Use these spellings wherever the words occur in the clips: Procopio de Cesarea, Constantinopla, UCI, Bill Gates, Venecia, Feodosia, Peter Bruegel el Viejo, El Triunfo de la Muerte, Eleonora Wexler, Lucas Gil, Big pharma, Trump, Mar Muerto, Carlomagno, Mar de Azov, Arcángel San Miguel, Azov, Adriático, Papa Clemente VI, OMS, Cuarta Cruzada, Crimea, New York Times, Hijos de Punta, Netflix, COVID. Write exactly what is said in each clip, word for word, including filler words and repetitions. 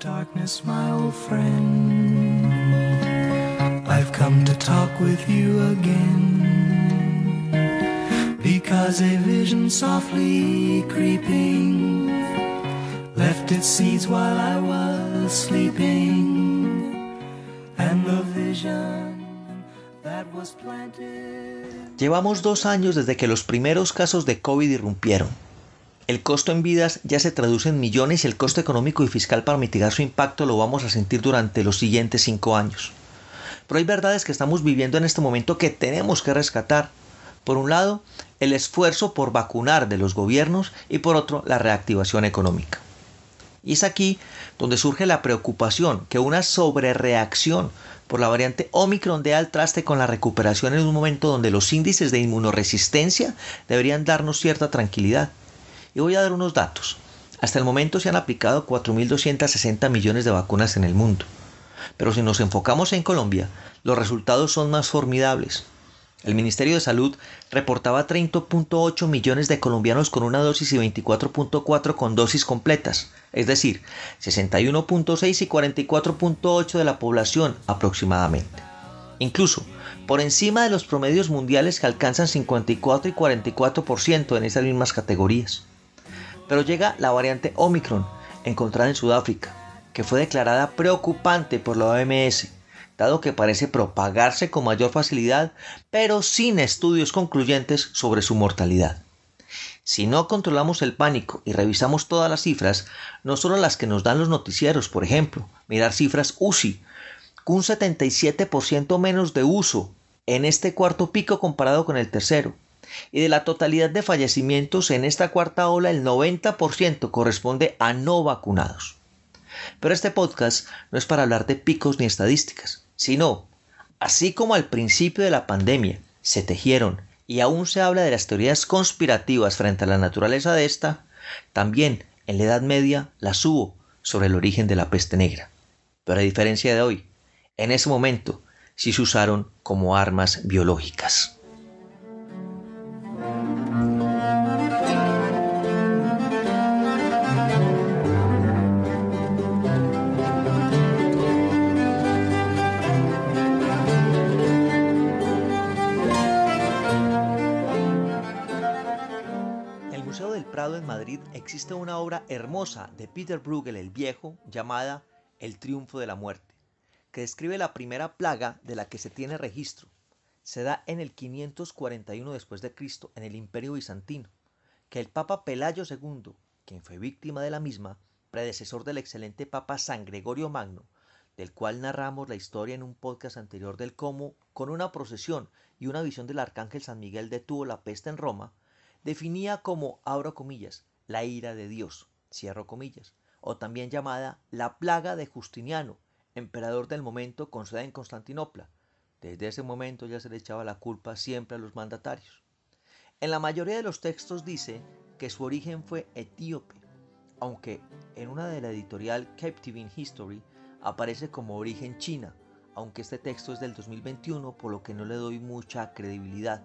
darkness, my old friend. I've come to talk with you again, because a vision softly creeping left its seeds while I was sleeping, and the vision that was planted. Llevamos dos años desde que los primeros casos de COVID irrumpieron. El costo en vidas ya se traduce en millones y el costo económico y fiscal para mitigar su impacto lo vamos a sentir durante los siguientes cinco años. Pero hay verdades que estamos viviendo en este momento que tenemos que rescatar. Por un lado, el esfuerzo por vacunar de los gobiernos y por otro, la reactivación económica. Y es aquí donde surge la preocupación que una sobrereacción por la variante Omicron dé al traste con la recuperación en un momento donde los índices de inmunoresistencia deberían darnos cierta tranquilidad. Y voy a dar unos datos. Hasta el momento se han aplicado cuatro mil doscientos sesenta millones de vacunas en el mundo. Pero si nos enfocamos en Colombia, los resultados son más formidables. El Ministerio de Salud reportaba treinta punto ocho millones de colombianos con una dosis y veinticuatro punto cuatro con dosis completas. Es decir, sesenta y uno punto seis y cuarenta y cuatro punto ocho de la población aproximadamente. Incluso por encima de los promedios mundiales que alcanzan cincuenta y cuatro y cuarenta y cuatro por ciento en esas mismas categorías. Pero llega la variante Omicron, encontrada en Sudáfrica, que fue declarada preocupante por la O M S, dado que parece propagarse con mayor facilidad, pero sin estudios concluyentes sobre su mortalidad. Si no controlamos el pánico y revisamos todas las cifras, no solo las que nos dan los noticieros, por ejemplo, mirar cifras U C I, un setenta y siete por ciento menos de uso en este cuarto pico comparado con el tercero. Y de la totalidad de fallecimientos en esta cuarta ola, el noventa por ciento corresponde a no vacunados. Pero este podcast no es para hablar de picos ni estadísticas, sino, así como al principio de la pandemia se tejieron y aún se habla de las teorías conspirativas frente a la naturaleza de esta, también en la Edad Media las hubo sobre el origen de la peste negra. Pero a diferencia de hoy, en ese momento sí se usaron como armas biológicas. En Madrid existe una obra hermosa de Peter Bruegel el Viejo llamada El Triunfo de la Muerte, que describe la primera plaga de la que se tiene registro. Se da en el quinientos cuarenta y uno después de Cristo en el Imperio Bizantino, que el Papa Pelayo segundo, quien fue víctima de la misma, predecesor del excelente Papa San Gregorio Magno, del cual narramos la historia en un podcast anterior del cómo, con una procesión y una visión del Arcángel San Miguel detuvo la peste en Roma, definía como, abro comillas, la ira de Dios, cierro comillas, o también llamada la plaga de Justiniano, emperador del momento con sede en Constantinopla. Desde ese momento ya se le echaba la culpa siempre a los mandatarios. En la mayoría de los textos dice que su origen fue etíope, aunque en una de la editorial Captivating History aparece como origen China, aunque este texto es del dos mil veintiuno, por lo que no le doy mucha credibilidad.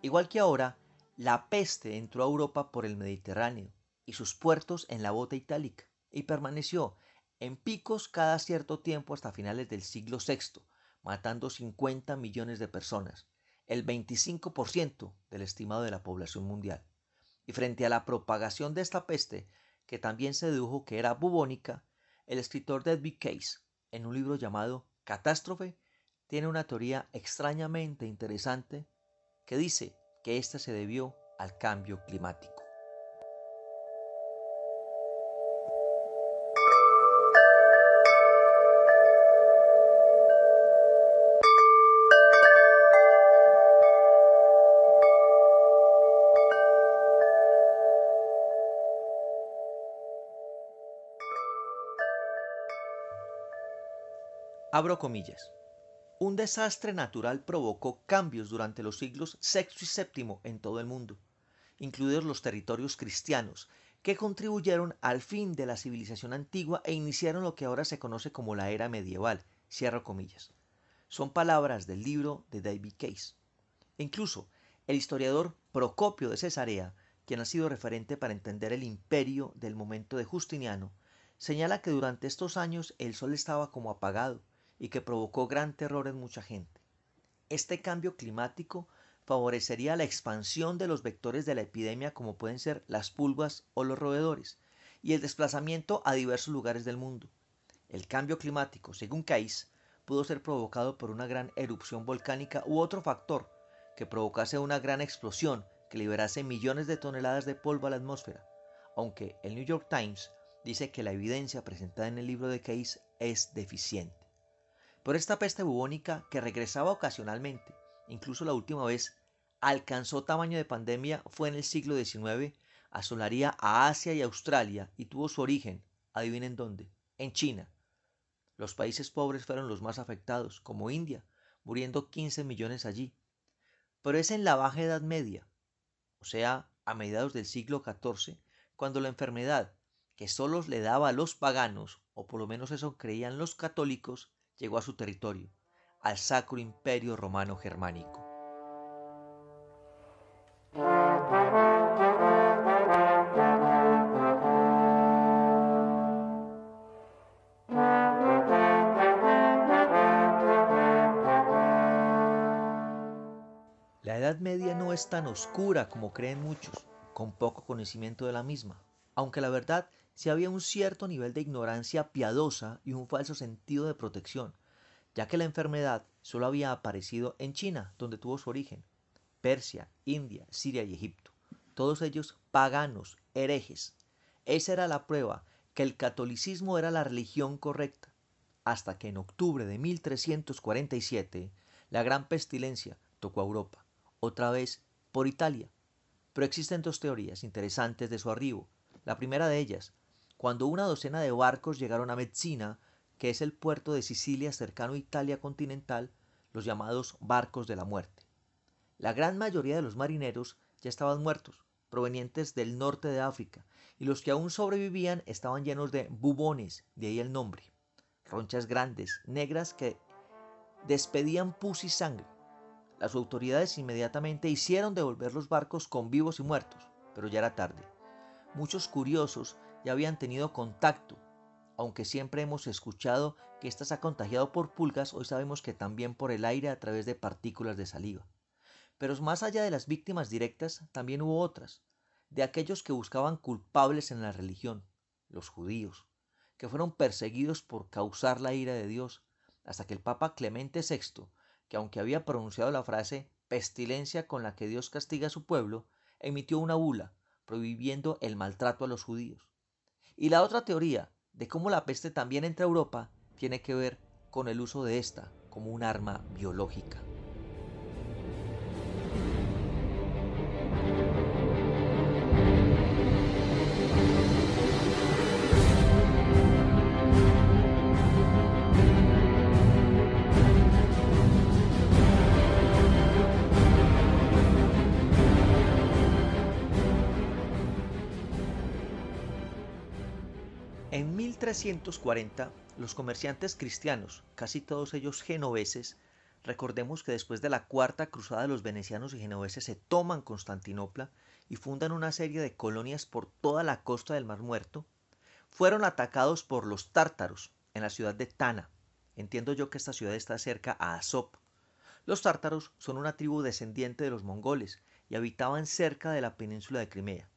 Igual que ahora, la peste entró a Europa por el Mediterráneo y sus puertos en la bota itálica y permaneció en picos cada cierto tiempo hasta finales del siglo sexto, matando cincuenta millones de personas, el veinticinco por ciento del estimado de la población mundial. Y frente a la propagación de esta peste, que también se dedujo que era bubónica, el escritor David Keys, en un libro llamado Catástrofe, tiene una teoría extrañamente interesante que dice que ésta se debió al cambio climático. Abro comillas. Un desastre natural provocó cambios durante los siglos sexto y séptimo en todo el mundo, incluidos los territorios cristianos, que contribuyeron al fin de la civilización antigua e iniciaron lo que ahora se conoce como la era medieval, cierro comillas. Son palabras del libro de David Keys. E incluso el historiador Procopio de Cesarea, quien ha sido referente para entender el imperio del momento de Justiniano, señala que durante estos años el sol estaba como apagado y que provocó gran terror en mucha gente. Este cambio climático favorecería la expansión de los vectores de la epidemia, como pueden ser las pulgas o los roedores, y el desplazamiento a diversos lugares del mundo. El cambio climático, según Keys, pudo ser provocado por una gran erupción volcánica u otro factor que provocase una gran explosión que liberase millones de toneladas de polvo a la atmósfera, aunque el New York Times dice que la evidencia presentada en el libro de Keys es deficiente. Pero esta peste bubónica, que regresaba ocasionalmente, incluso la última vez alcanzó tamaño de pandemia fue en el siglo diecinueve, asolaría a Asia y Australia y tuvo su origen, adivinen dónde, en China. Los países pobres fueron los más afectados, como India, muriendo quince millones allí. Pero es en la Baja Edad Media, o sea, a mediados del siglo catorce, cuando la enfermedad, que solo le daba a los paganos, o por lo menos eso creían los católicos, llegó a su territorio, al Sacro Imperio Romano Germánico. La Edad Media no es tan oscura como creen muchos, con poco conocimiento de la misma, aunque la verdad sí había un cierto nivel de ignorancia piadosa y un falso sentido de protección, ya que la enfermedad solo había aparecido en China, donde tuvo su origen, Persia, India, Siria y Egipto, todos ellos paganos, herejes. Esa era la prueba que el catolicismo era la religión correcta, hasta que en octubre de mil trescientos cuarenta y siete la gran pestilencia tocó a Europa, otra vez por Italia. Pero existen dos teorías interesantes de su arribo. La primera de ellas, cuando una docena de barcos llegaron a Messina, que es el puerto de Sicilia cercano a Italia continental, los llamados barcos de la muerte. La gran mayoría de los marineros ya estaban muertos, provenientes del norte de África, y los que aún sobrevivían estaban llenos de bubones, de ahí el nombre, ronchas grandes, negras que despedían pus y sangre. Las autoridades inmediatamente hicieron devolver los barcos con vivos y muertos, pero ya era tarde. Muchos curiosos ya habían tenido contacto. Aunque siempre hemos escuchado que ésta se ha contagiado por pulgas, hoy sabemos que también por el aire a través de partículas de saliva. Pero más allá de las víctimas directas, también hubo otras, de aquellos que buscaban culpables en la religión, los judíos, que fueron perseguidos por causar la ira de Dios, hasta que el Papa Clemente sexto, que aunque había pronunciado la frase «pestilencia con la que Dios castiga a su pueblo», emitió una bula prohibiendo el maltrato a los judíos. Y la otra teoría, de cómo la peste también entra a Europa, tiene que ver con el uso de esta como un arma biológica. En mil trescientos cuarenta, los comerciantes cristianos, casi todos ellos genoveses, recordemos que después de la Cuarta Cruzada los venecianos y genoveses se toman Constantinopla y fundan una serie de colonias por toda la costa del Mar Muerto, fueron atacados por los tártaros en la ciudad de Tana. Entiendo yo que esta ciudad está cerca a Azov. Los tártaros son una tribu descendiente de los mongoles y habitaban cerca de la península de Crimea.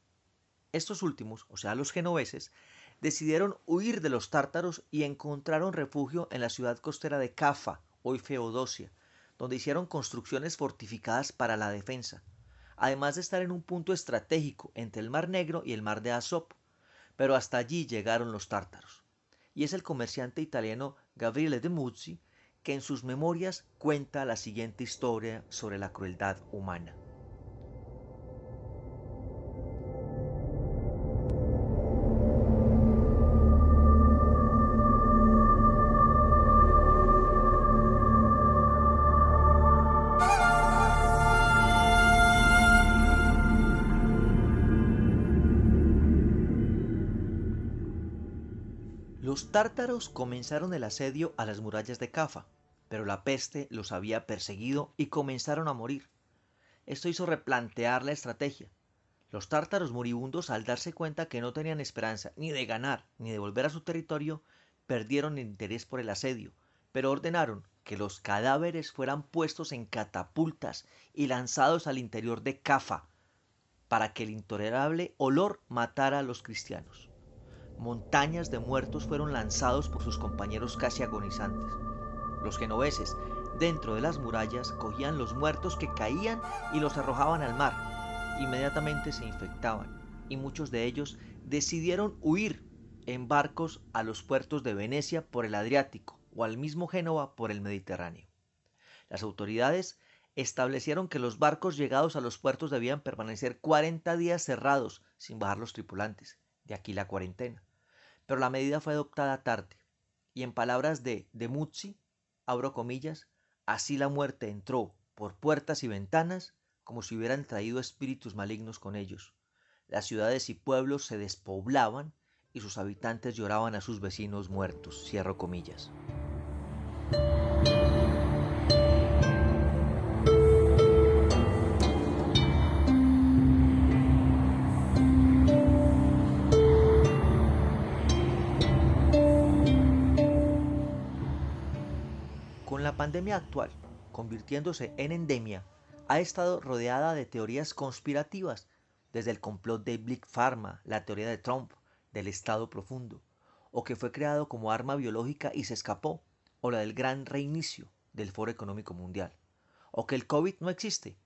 Estos últimos, o sea los genoveses, decidieron huir de los tártaros y encontraron refugio en la ciudad costera de Caffa, hoy Feodosia, donde hicieron construcciones fortificadas para la defensa, además de estar en un punto estratégico entre el Mar Negro y el Mar de Azov. Pero hasta allí llegaron los tártaros. Y es el comerciante italiano Gabriele de Muzzi que en sus memorias cuenta la siguiente historia sobre la crueldad humana. Los tártaros comenzaron el asedio a las murallas de Caffa, pero la peste los había perseguido y comenzaron a morir. Esto hizo replantear la estrategia. Los tártaros moribundos, al darse cuenta que no tenían esperanza ni de ganar ni de volver a su territorio, perdieron el interés por el asedio, pero ordenaron que los cadáveres fueran puestos en catapultas y lanzados al interior de Caffa, para que el intolerable olor matara a los cristianos. Montañas de muertos fueron lanzados por sus compañeros casi agonizantes. Los genoveses, dentro de las murallas, cogían los muertos que caían y los arrojaban al mar. Inmediatamente se infectaban, y muchos de ellos decidieron huir en barcos a los puertos de Venecia por el Adriático, o al mismo Génova por el Mediterráneo. Las autoridades establecieron que los barcos llegados a los puertos debían permanecer cuarenta días cerrados, sin bajar los tripulantes, de aquí la cuarentena. Pero la medida fue adoptada tarde, y en palabras de Demutsi, abro comillas, así la muerte entró por puertas y ventanas, como si hubieran traído espíritus malignos con ellos. Las ciudades y pueblos se despoblaban, y sus habitantes lloraban a sus vecinos muertos, cierro comillas. Con la pandemia actual, convirtiéndose en endemia, ha estado rodeada de teorías conspirativas, desde el complot de Big Pharma, la teoría de Trump, del Estado profundo, o que fue creado como arma biológica y se escapó, o la del gran reinicio del Foro Económico Mundial, o que el COVID no existe,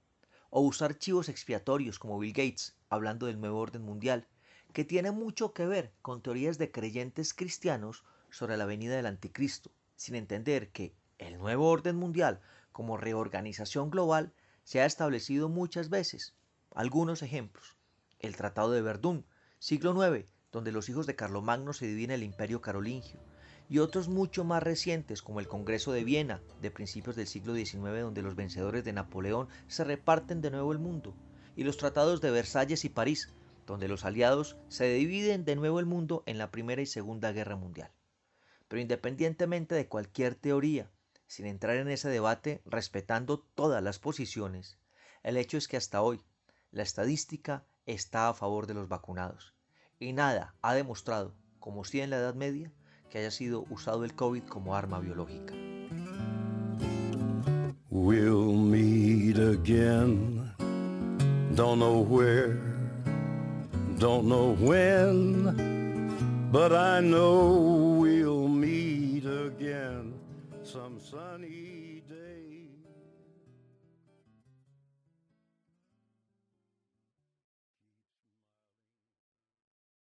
o usar chivos expiatorios como Bill Gates, hablando del nuevo orden mundial, que tiene mucho que ver con teorías de creyentes cristianos sobre la venida del anticristo, sin entender que el nuevo orden mundial, como reorganización global, se ha establecido muchas veces. Algunos ejemplos: el Tratado de Verdún, siglo noveno, donde los hijos de Carlomagno se dividen el imperio carolingio, y otros mucho más recientes como el Congreso de Viena de principios del siglo diecinueve, donde los vencedores de Napoleón se reparten de nuevo el mundo, y los tratados de Versalles y París, donde los aliados se dividen de nuevo el mundo en la Primera y Segunda Guerra Mundial. Pero independientemente de cualquier teoría, sin entrar en ese debate, respetando todas las posiciones, el hecho es que hasta hoy la estadística está a favor de los vacunados. Y nada ha demostrado, como si en la Edad Media, que haya sido usado el COVID como arma biológica. We'll meet again. Don't know where, don't know when, but I know we'll meet again some sunny